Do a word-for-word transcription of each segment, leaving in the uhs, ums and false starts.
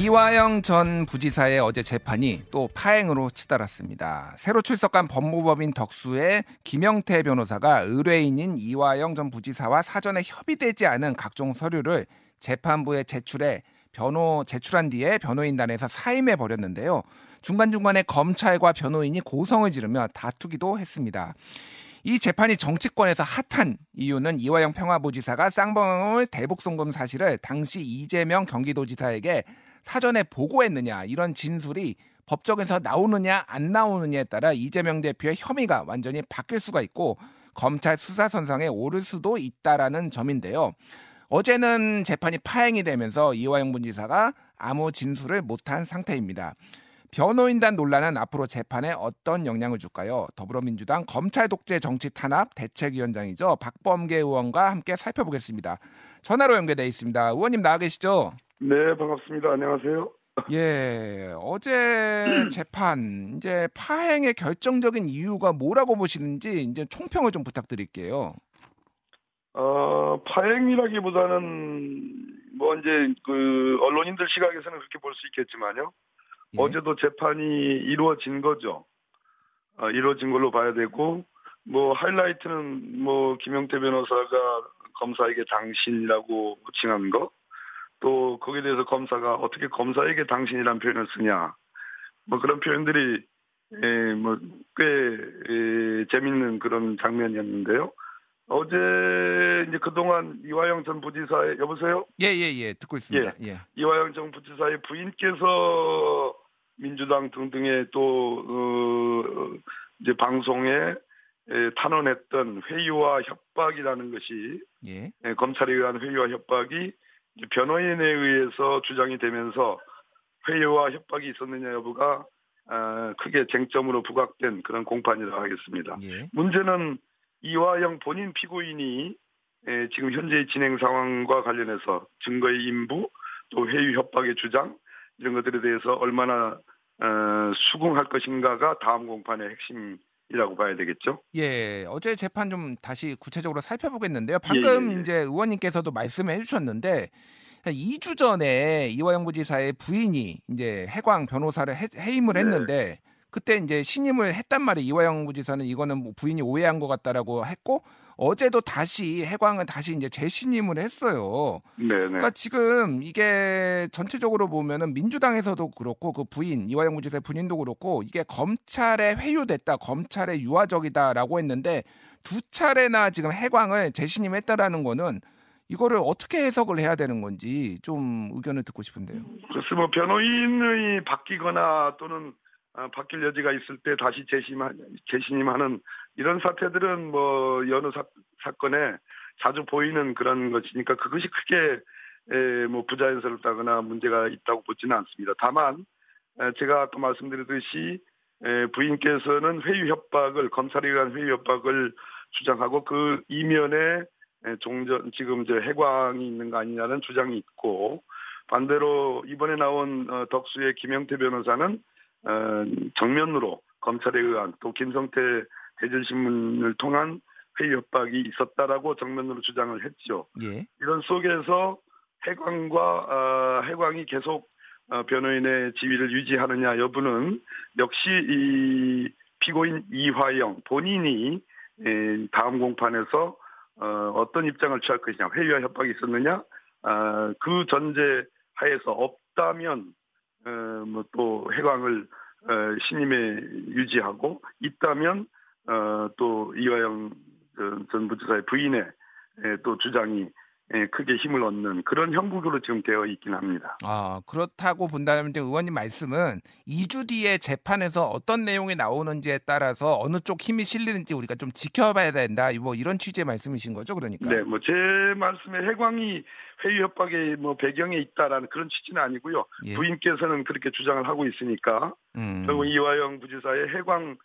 이화영 전 부지사의 어제 재판이 또 파행으로 치달았습니다. 새로 출석한 법무법인 덕수의 김영태 변호사가 의뢰인인 이화영 전 부지사와 사전에 협의되지 않은 각종 서류를 재판부에 제출해 변호 제출한 뒤에 변호인단에서 사임해 버렸는데요. 중간중간에 검찰과 변호인이 고성을 지르며 다투기도 했습니다. 이 재판이 정치권에서 핫한 이유는 이화영 평화부지사가 쌍방울 대북송금 사실을 당시 이재명 경기도지사에게 사전에 보고했느냐, 이런 진술이 법정에서 나오느냐 안 나오느냐에 따라 이재명 대표의 혐의가 완전히 바뀔 수가 있고 검찰 수사선상에 오를 수도 있다라는 점인데요. 어제는 재판이 파행이 되면서 이화영 부지사가 아무 진술을 못한 상태입니다. 변호인단 논란은 앞으로 재판에 어떤 영향을 줄까요? 더불어민주당 검찰 독재 정치 탄압 대책위원장이죠. 박범계 의원과 함께 살펴보겠습니다. 전화로 연결되어 있습니다. 의원님 나와 계시죠? 네, 반갑습니다. 안녕하세요. 예, 어제 재판 이제 파행의 결정적인 이유가 뭐라고 보시는지 이제 총평을 좀 부탁드릴게요. 어, 파행이라기보다는 뭐 이제 그 언론인들 시각에서는 그렇게 볼 수 있겠지만요. 예. 어제도 재판이 이루어진 거죠. 아, 이루어진 걸로 봐야 되고, 뭐 하이라이트는 뭐 김영태 변호사가 검사에게 당신이라고 칭한 거, 또 거기에 대해서 검사가 어떻게 검사에게 당신이란 표현을 쓰냐, 뭐 그런 표현들이 예, 뭐 꽤 예, 재밌는 그런 장면이었는데요. 어제 이제 그동안 이화영 전 부지사의 여보세요? 예예예 예, 예, 듣고 있습니다. 예, 예. 이화영 전 부지사의 부인께서 민주당 등등의 또 어, 이제 방송에 에, 탄원했던 회유와 협박이라는 것이 예. 에, 검찰에 의한 회유와 협박이 이제 변호인에 의해서 주장이 되면서 회유와 협박이 있었느냐 여부가 어, 크게 쟁점으로 부각된 그런 공판이라고 하겠습니다. 예. 문제는 이화영 본인 피고인이 지금 현재의 진행 상황과 관련해서 증거의 인부, 또 회유 협박의 주장 이런 것들에 대해서 얼마나 수긍할 것인가가 다음 공판의 핵심이라고 봐야 되겠죠. 예, 어제 재판 좀 다시 구체적으로 살펴보겠는데요. 방금 예, 예. 이제 의원님께서도 말씀해 주셨는데 이 주 전에 이화영 부지사의 부인이 이제 해광 변호사를 해, 해임을 했는데. 네. 그때 이제 신임을 했단 말이에요. 이화영 부지사는 이거는 뭐 부인이 오해한 것 같다라고 했고 어제도 다시 해광은 다시 이제 재신임을 했어요. 네네. 그러니까 지금 이게 전체적으로 보면은 민주당에서도 그렇고 그 부인 이화영 부지사의 부인도 그렇고 이게 검찰에 회유됐다, 검찰에 유화적이다라고 했는데 두 차례나 지금 해광을 재신임했다라는 거는 이거를 어떻게 해석을 해야 되는 건지 좀 의견을 듣고 싶은데요. 글쎄 뭐 변호인이 바뀌거나 또는 아, 바뀔 여지가 있을 때 다시 재신임하는 이런 사태들은 뭐 여느 사, 사건에 자주 보이는 그런 것이니까 그것이 크게 에, 뭐 부자연스럽다거나 문제가 있다고 보지는 않습니다. 다만 에, 제가 아까 말씀드렸듯이 에, 부인께서는 회유 협박을 검찰에 의한 회유 협박을 주장하고 그 이면에 에, 종전 지금 이제 해광이 있는 거 아니냐는 주장이 있고 반대로 이번에 나온 어, 덕수의 김영태 변호사는 어, 정면으로 검찰에 의한 또 김성태 대전신문을 통한 회의 협박이 있었다라고 정면으로 주장을 했죠. 예. 이런 속에서 해광과 어, 해광이 계속 어, 변호인의 지위를 유지하느냐 여부는 역시 이 피고인 이화영 본인이 에, 다음 공판에서 어, 어떤 입장을 취할 것이냐, 회의와 협박이 있었느냐, 어, 그 전제 하에서 없다면 어, 뭐 또 해광을 어, 신임에 유지하고 있다면 어, 또 이화영 전 부지사의 부인의 에, 또 주장이 에, 크게 힘을 얻는 그런 형국으로 지금 되어 있긴 합니다. 아, 그렇다고 본다면 이제 의원님 말씀은 이 주 뒤에 재판에서 어떤 내용이 나오는지에 따라서 어느 쪽 힘이 실리는지 우리가 좀 지켜봐야 된다. 뭐 이런 취지의 말씀이신 거죠, 그러니까? 네, 뭐 제 말씀에 해광이 회유 협박의 뭐 배경에 있다라는 그런 취지는 아니고요. 예. 부인께서는 그렇게 주장을 하고 있으니까 음. 결국 이화영 부지사의 해광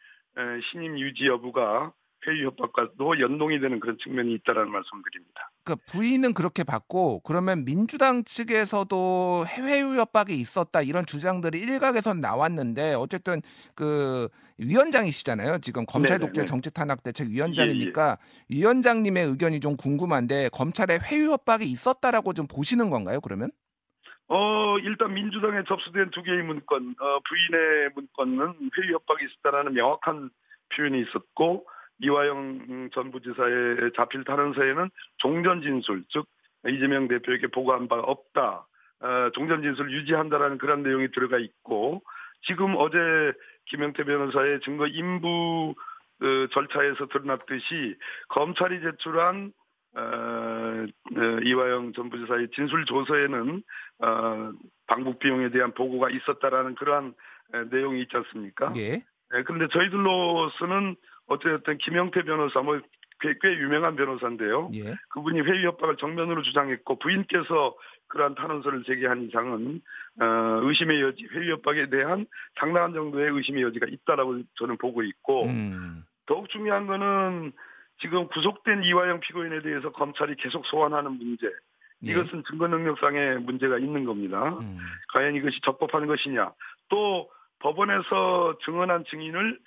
신임 유지 여부가 회유 협박과도 연동이 되는 그런 측면이 있다라는 말씀드립니다. 그러니까 부인은 그렇게 봤고 그러면 민주당 측에서도 회유 협박이 있었다 이런 주장들이 일각에선 나왔는데 어쨌든 그 위원장이시잖아요. 지금 검찰 독재 정치 탄압 대책 위원장이니까 예, 예. 위원장님의 의견이 좀 궁금한데 검찰에 회유 협박이 있었다라고 좀 보시는 건가요? 그러면? 어, 일단 민주당에 접수된 두 개의 문건, 어, 부인의 문건은 회의 협박이 있었다라는 명확한 표현이 있었고, 이화영 전 부지사의 자필 탄원서에는 종전 진술, 즉 이재명 대표에게 보고한 바 없다, 어, 종전 진술을 유지한다라는 그런 내용이 들어가 있고, 지금 어제 김영태 변호사의 증거 인부 어, 절차에서 드러났듯이 검찰이 제출한 어, 이화영 전 부지사의 진술 조서에는 어, 방북 비용에 대한 보고가 있었다라는 그러한 내용이 있지 않습니까? 예. 네, 그런데 저희들로서는 어쨌든 김영태 변호사, 뭐 꽤, 꽤 유명한 변호사인데요. 예. 그분이 회의 협박을 정면으로 주장했고, 부인께서 그러한 탄원서를 제기한 이상은 어, 의심의 여지, 회의 협박에 대한 상당한 정도의 의심의 여지가 있다라고 저는 보고 있고, 음. 더욱 중요한 거는 지금 구속된 이화영 피고인에 대해서 검찰이 계속 소환하는 문제. 네. 이것은 증거능력상의 문제가 있는 겁니다. 음. 과연 이것이 적법한 것이냐. 또 법원에서 증언한 증인을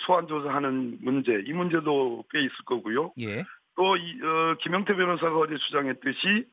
소환조사하는 문제. 이 문제도 꽤 있을 거고요. 예. 또 이, 어, 김영태 변호사가 어제 주장했듯이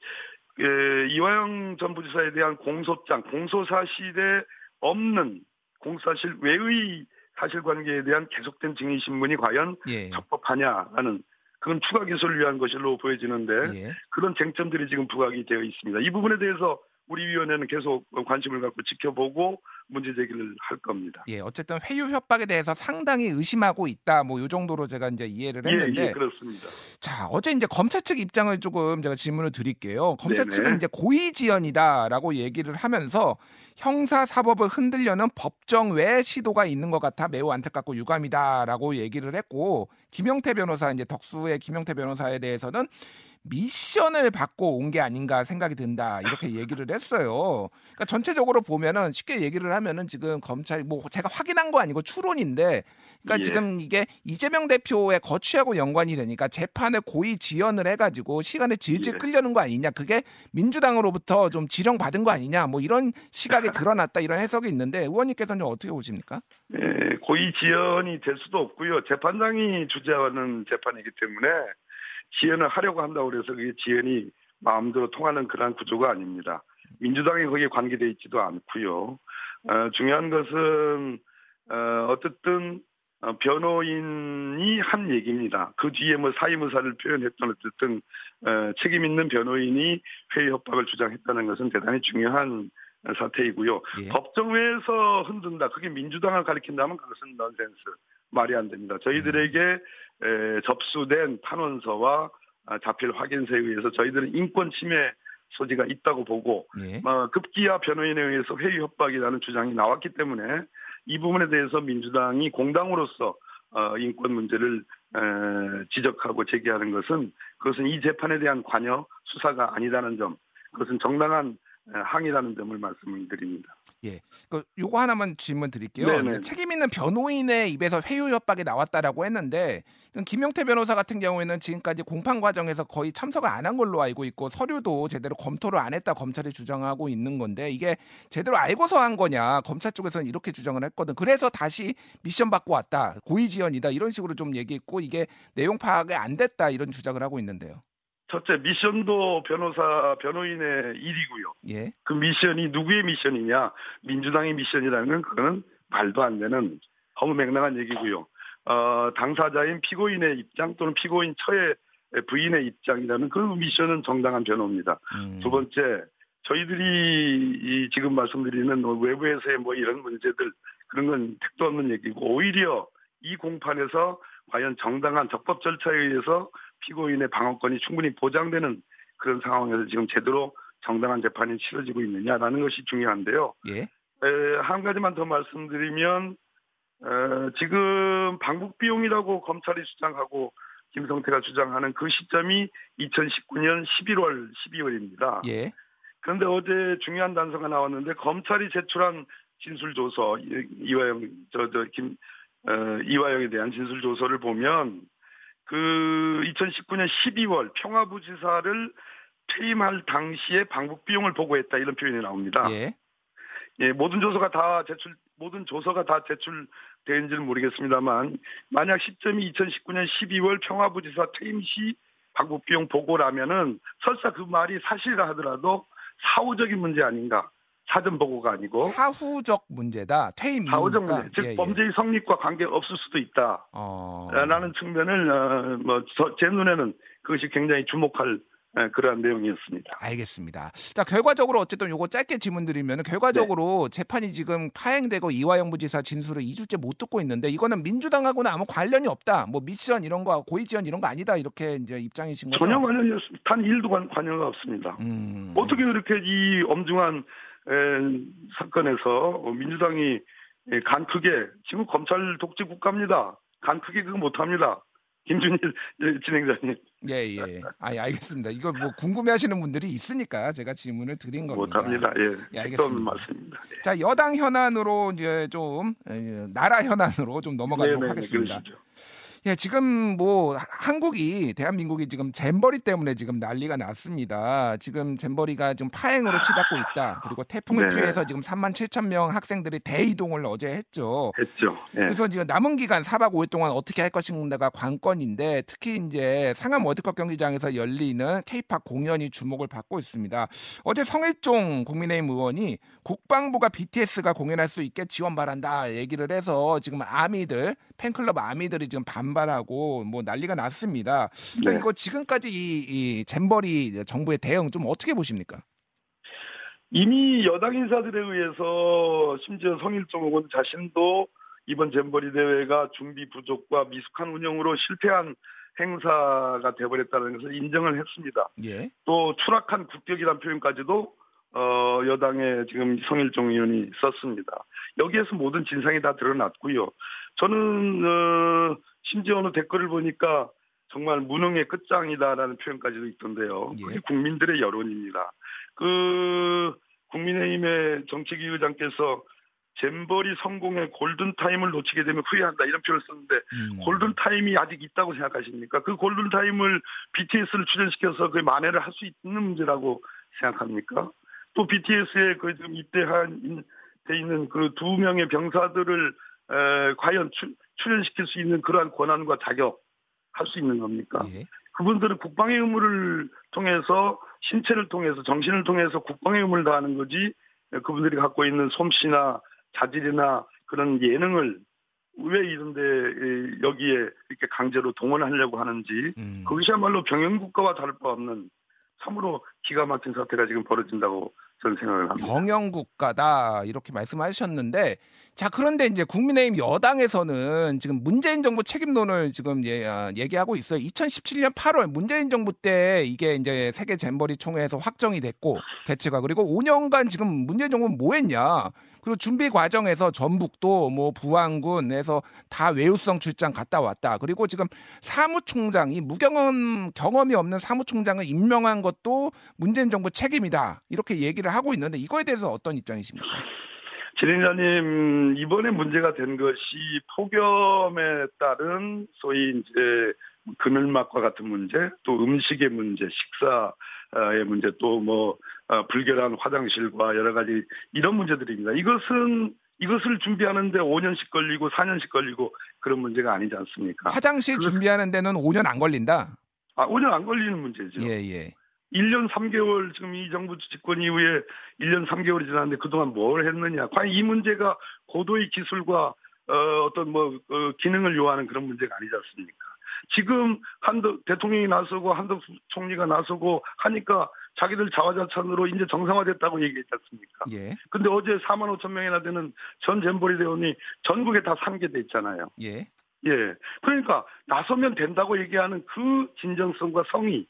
예, 이화영 전 부지사에 대한 공소장, 공소사실에 없는 공소사실 외의 사실관계에 대한 계속된 증인 신문이 과연 예. 적법하냐는, 그건 추가 기소를 위한 것으로 보여지는데 예. 그런 쟁점들이 지금 부각이 되어 있습니다. 이 부분에 대해서 우리 위원회는 계속 관심을 갖고 지켜보고 문제 제기를 할 겁니다. 예, 어쨌든 회유 협박에 대해서 상당히 의심하고 있다. 뭐 이 정도로 제가 이제 이해를 했는데. 예, 예, 그렇습니다. 자, 어제 이제 검찰 측 입장을 조금 제가 질문을 드릴게요. 검찰 네네. 측은 이제 고의지연이다라고 얘기를 하면서 형사사법을 흔들려는 법정 외 시도가 있는 것 같아 매우 안타깝고 유감이다라고 얘기를 했고, 김영태 변호사 이제 덕수의 김영태 변호사에 대해서는 미션을 받고 온 게 아닌가 생각이 든다 이렇게 얘기를 했어요. 그러니까 전체적으로 보면은 쉽게 얘기를 하면은 지금 검찰이 뭐 제가 확인한 거 아니고 추론인데, 그러니까 예. 지금 이게 이재명 대표의 거취하고 연관이 되니까 재판을 고의 지연을 해가지고 시간을 질질 예. 끌려는 거 아니냐, 그게 민주당으로부터 좀 지령 받은 거 아니냐, 뭐 이런 시각이 드러났다 이런 해석이 있는데 의원님께서는 어떻게 보십니까? 예, 고의 지연이 될 수도 없고요. 재판장이 주재하는 재판이기 때문에. 지연을 하려고 한다고 그래서 그게 지연이 마음대로 통하는 그런 구조가 아닙니다. 민주당이 거기에 관계되어 있지도 않고요. 어, 중요한 것은 어, 어쨌든 어, 변호인이 한 얘기입니다. 그 뒤에 뭐 사임 의사를 표현했던 어쨌든 어, 책임 있는 변호인이 회의 협박을 주장했다는 것은 대단히 중요한 사태이고요. 예. 법정 외에서 흔든다. 그게 민주당을 가리킨다면 그것은 넌센스. 말이 안 됩니다. 저희들에게 에, 접수된 탄원서와 자필 확인서에 의해서 저희들은 인권 침해 소지가 있다고 보고 네. 어, 급기야 변호인에 의해서 회의 협박이라는 주장이 나왔기 때문에 이 부분에 대해서 민주당이 공당으로서 어, 인권 문제를 에, 지적하고 제기하는 것은, 그것은 이 재판에 대한 관여 수사가 아니라는 점, 그것은 정당한 항의라는 점을 말씀을 드립니다. 예, 그 요거 하나만 질문 드릴게요. 네네. 책임 있는 변호인의 입에서 회유 협박이 나왔다라고 했는데, 김영태 변호사 같은 경우에는 지금까지 공판 과정에서 거의 참석을 안 한 걸로 알고 있고 서류도 제대로 검토를 안 했다 검찰이 주장하고 있는 건데, 이게 제대로 알고서 한 거냐, 검찰 쪽에서는 이렇게 주장을 했거든. 그래서 다시 미션 받고 왔다, 고의지연이다 이런 식으로 좀 얘기했고, 이게 내용 파악이 안 됐다 이런 주장을 하고 있는데요. 첫째, 미션도 변호사, 변호인의 일이고요. 예. 그 미션이 누구의 미션이냐? 민주당의 미션이라는 건 그거는 말도 안 되는 허무맹랑한 얘기고요. 어, 당사자인 피고인의 입장 또는 피고인 처의 부인의 입장이라는 그 미션은 정당한 변호입니다. 음. 두 번째, 저희들이 이 지금 말씀드리는 외부에서의 뭐 이런 문제들, 그런 건 택도 없는 얘기고, 오히려 이 공판에서 과연 정당한 적법 절차에 의해서 피고인의 방어권이 충분히 보장되는 그런 상황에서 지금 제대로 정당한 재판이 치러지고 있느냐라는 것이 중요한데요. 예. 에, 한 가지만 더 말씀드리면 에, 지금 방북 비용이라고 검찰이 주장하고 김성태가 주장하는 그 시점이 이천십구 년 십일월, 십이월입니다. 예. 그런데 어제 중요한 단서가 나왔는데, 검찰이 제출한 진술조서, 이화영, 저, 저, 김, 어, 이화영에 대한 진술조서를 보면 그 이천십구 년 십이월 평화부지사를 퇴임할 당시에 방북 비용을 보고했다 이런 표현이 나옵니다. 예. 예, 모든 조서가 다 제출 모든 조서가 다 제출된지는 모르겠습니다만, 만약 시점이 이천십구 년 십이월 평화부지사 퇴임 시 방북 비용 보고라면은 설사 그 말이 사실이라 하더라도 사후적인 문제 아닌가, 사전보고가 아니고 사후적 문제다. 퇴임 사후적 문제, 즉 예, 예. 범죄의 성립과 관계없을 수도 있다라는 어... 측면을 어, 뭐 제 눈에는 그것이 굉장히 주목할 그러한 내용이었습니다. 알겠습니다. 자, 결과적으로 어쨌든 요거 짧게 질문드리면 결과적으로 네. 재판이 지금 파행되고 이화영 부지사 진술을 이 주째 못 듣고 있는데 이거는 민주당하고는 아무 관련이 없다. 뭐 미션 이런 거 고의지원 이런 거 아니다. 이렇게 이제 입장이신 거죠? 전혀 관련이 없습니다. 단 일도 관련이 없습니다. 음... 어떻게 이렇게 이 엄중한 에, 사건에서 민주당이 간 크게 지금 검찰 독재 국가입니다. 간 크게 그거 못합니다. 김준일 진행자님. 예, 예. 아, 예, 알겠습니다. 이거 뭐 궁금해하시는 분들이 있으니까 제가 질문을 드린 겁니다. 못합니다. 예. 예, 알겠습니다. 맞습니다. 예. 자, 여당 현안으로 이제 좀 나라 현안으로 좀 넘어가도록 네네, 하겠습니다. 그러시죠. 예, 지금 뭐 한국이 대한민국이 지금 잼버리 때문에 지금 난리가 났습니다. 지금 잼버리가 지금 파행으로 치닫고 있다. 그리고 태풍을 네. 피해서 지금 삼만 칠천 명 학생들이 대이동을 어제 했죠. 했죠. 네. 그래서 지금 남은 기간 사박 오일 동안 어떻게 할 것인가가 관건인데 특히 이제 상암 월드컵 경기장에서 열리는 K-팝 공연이 주목을 받고 있습니다. 어제 성일종 국민의힘 의원이 국방부가 비티에스가 공연할 수 있게 지원 바란다 얘기를 해서 지금 아미들 팬클럽 아미들이 지금 반 반발하고 뭐 난리가 났습니다. 네. 이거 지금까지 이, 이 잼버리 정부의 대응 좀 어떻게 보십니까? 이미 여당 인사들에 의해서 심지어 성일종 의원 자신도 이번 잼버리 대회가 준비 부족과 미숙한 운영으로 실패한 행사가 되어버렸다는 것을 인정을 했습니다. 예. 또 추락한 국격이라는 표현까지도 어, 여당의 지금 성일종 의원이 썼습니다. 여기에서 모든 진상이 다 드러났고요. 저는 어, 심지어 어느 댓글을 보니까 정말 무능의 끝장이다라는 표현까지도 있던데요. 그게 예. 국민들의 여론입니다. 그 국민의힘의 정책위 의장께서 잼버리 성공의 골든타임을 놓치게 되면 후회한다 이런 표현을 썼는데 음. 골든타임이 아직 있다고 생각하십니까? 그 골든타임을 비티에스를 출연시켜서 그 만회를 할 수 있는 문제라고 생각합니까? 또 비티에스에 그 지금 입대한 돼 있는 그 두 명의 병사들을 에, 과연 출, 출연시킬 수 있는 그러한 권한과 자격 할 수 있는 겁니까? 예. 그분들은 국방의 의무를 통해서 신체를 통해서 정신을 통해서 국방의 의무를 다하는 거지 그분들이 갖고 있는 솜씨나 자질이나 그런 예능을 왜 이런데 여기에 이렇게 강제로 동원하려고 하는지 음. 그것이야말로 병영국가와 다를 바 없는 참으로 기가 막힌 사태가 지금 벌어진다고 저는 생각을 합니다. 경영국가다 이렇게 말씀하셨는데 자 그런데 이제 국민의힘 여당에서는 지금 문재인 정부 책임론을 지금 예, 아, 얘기하고 있어요. 이천십칠년 팔월 문재인 정부 때 이게 이제 세계 잼버리 총회에서 확정이 됐고 개최가 그리고 오 년간 지금 문재인 정부는 뭐 했냐? 그리고 준비 과정에서 전북도 뭐 부안군에서 다 외유성 출장 갔다 왔다. 그리고 지금 사무총장이 무경험 경험이 없는 사무총장을 임명한 것도 문재인 정부 책임이다. 이렇게 얘기를 하고 있는데 이거에 대해서 어떤 입장이십니까? 진행자님 이번에 문제가 된 것이 폭염에 따른 소위 이제 그늘막과 같은 문제, 또 음식의 문제, 식사의 문제, 또 뭐 불결한 화장실과 여러 가지 이런 문제들입니다. 이것은 이것을 준비하는데 오 년씩 걸리고 사 년씩 걸리고 그런 문제가 아니지 않습니까? 화장실 그래서, 준비하는 데는 오 년 안 걸린다? 아, 오 년 안 걸리는 문제죠. 예, 예. 일 년 삼 개월 지금 이 정부 집권 이후에 일 년 삼 개월이 지났는데 그동안 뭘 했느냐. 과연 이 문제가 고도의 기술과 어, 어떤 뭐 어, 기능을 요하는 그런 문제가 아니지 않습니까? 지금 한덕 대통령이 나서고 한덕 총리가 나서고 하니까 자기들 자화자찬으로 이제 정상화됐다고 얘기했지 않습니까? 예. 근데 어제 사만 오천 명이나 되는 전 잼버리 대원이 전국에 다 상계돼 있잖아요. 예. 예. 그러니까 나서면 된다고 얘기하는 그 진정성과 성의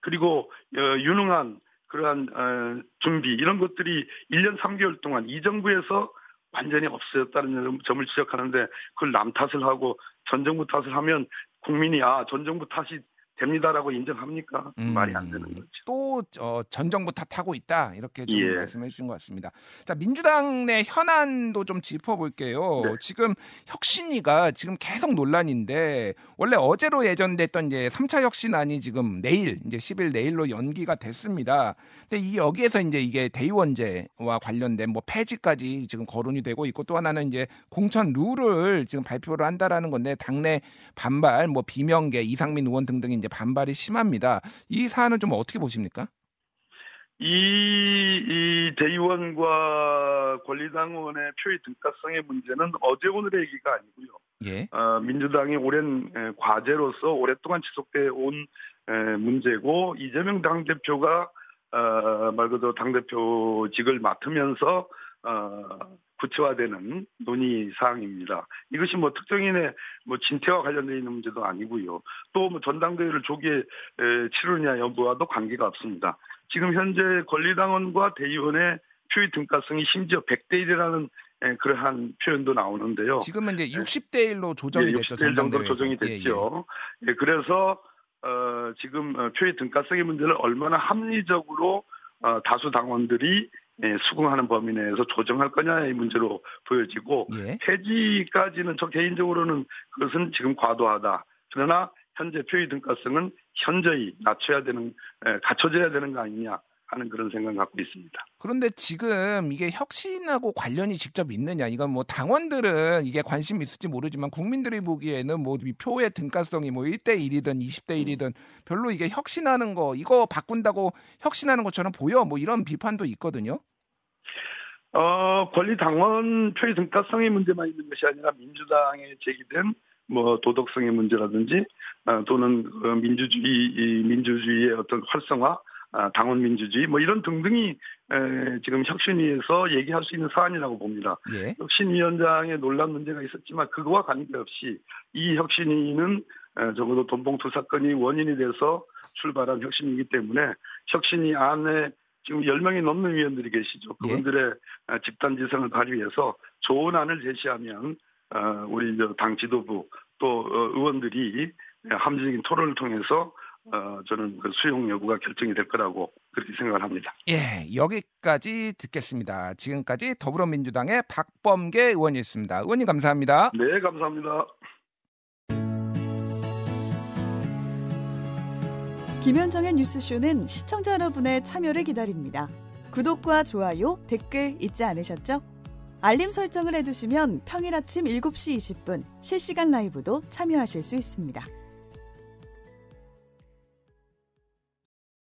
그리고 어, 유능한 그러한 어, 준비 이런 것들이 일 년 삼 개월 동안 이 정부에서 완전히 없어졌다는 점을 지적하는데 그걸 남 탓을 하고 전 정부 탓을 하면 국민이 아, 전 정부 탓이 됩니다라고 인정합니까? 음, 말이 안 되는 거죠. 또 어, 전 정부 탓하고 있다 이렇게 좀 예. 말씀해 주신 것 같습니다. 자 민주당 내 현안도 좀 짚어볼게요. 네. 지금 혁신위가 지금 계속 논란인데 원래 어제로 예정됐던 이제 삼 차 혁신안이 지금 내일 이제 십 일 내일로 연기가 됐습니다. 근데 이 여기에서 이제 이게 대의원제와 관련된 뭐 폐지까지 지금 거론이 되고 있고 또 하나는 이제 공천 룰을 지금 발표를 한다라는 건데 당내 반발 뭐 비명계 이상민 의원 등등 이제 반발이 심합니다. 이 사안은 좀 어떻게 보십니까? 이, 이 대의원과 권리당원의 표의 등가성의 문제는 어제 오늘의 얘기가 아니고요. 예. 어, 민주당이 오랜 과제로서 오랫동안 지속돼 온 문제고, 이재명 당대표가 어, 말 그대로 당대표직을 맡으면서 어, 구체화되는 논의 사항입니다. 이것이 뭐 특정인의 뭐 진퇴와 관련되어 있는 문제도 아니고요. 또 뭐 전당대회를 조기에 치르느냐 여부와도 관계가 없습니다. 지금 현재 권리당원과 대의원의 표의 등가성이 심지어 백 대 일이라는 그러한 표현도 나오는데요. 지금은 이제 육십 대 일로 조정이 예, 육십 대 일 됐죠. 육십 대 일 정도로 조정이 됐죠. 예, 예. 예, 그래서 어, 지금 표의 등가성의 문제를 얼마나 합리적으로 어, 다수 당원들이 예, 수긍하는 범위 내에서 조정할 거냐의 문제로 보여지고, 예. 폐지까지는 저 개인적으로는 그것은 지금 과도하다. 그러나 현재 표의 등가성은 현저히 낮춰야 되는, 갖춰져야 되는 거 아니냐 하는 그런 생각을 갖고 있습니다. 그런데 지금 이게 혁신하고 관련이 직접 있느냐, 이건 뭐 당원들은 이게 관심이 있을지 모르지만 국민들이 보기에는 뭐 표의 등가성이 뭐 일 대 일이든 이십 대 일이든 별로 이게 혁신하는 거, 이거 바꾼다고 혁신하는 것처럼 보여, 뭐 이런 비판도 있거든요. 어, 권리당원 표의 등가성의 문제만 있는 것이 아니라 민주당에 제기된 뭐 도덕성의 문제라든지 또는 민주주의, 민주주의의 어떤 활성화, 당원 민주주의 뭐 이런 등등이 지금 혁신위에서 얘기할 수 있는 사안이라고 봅니다. 예. 혁신위원장의 논란 문제가 있었지만 그거와 관계없이 이 혁신위는 적어도 돈봉투 사건이 원인이 돼서 출발한 혁신이기 때문에 혁신위 안에 지금 열 명이 넘는 위원들이 계시죠. 그분들의 예. 집단지성을 발휘해서 좋은 안을 제시하면 우리 당 지도부 또 의원들이 합리적인 토론을 통해서 어, 저는 그 수용 여부가 결정이 될 거라고 그렇게 생각을 합니다. 예, 여기까지 듣겠습니다. 지금까지 더불어민주당의 박범계 의원이었습니다. 의원님 감사합니다. 네, 감사합니다. 김현정의 뉴스쇼는 시청자 여러분의 참여를 기다립니다. 구독과 좋아요, 댓글 잊지 않으셨죠? 알림 설정을 해두시면 평일 아침 일곱 시 이십 분 실시간 라이브도 참여하실 수 있습니다.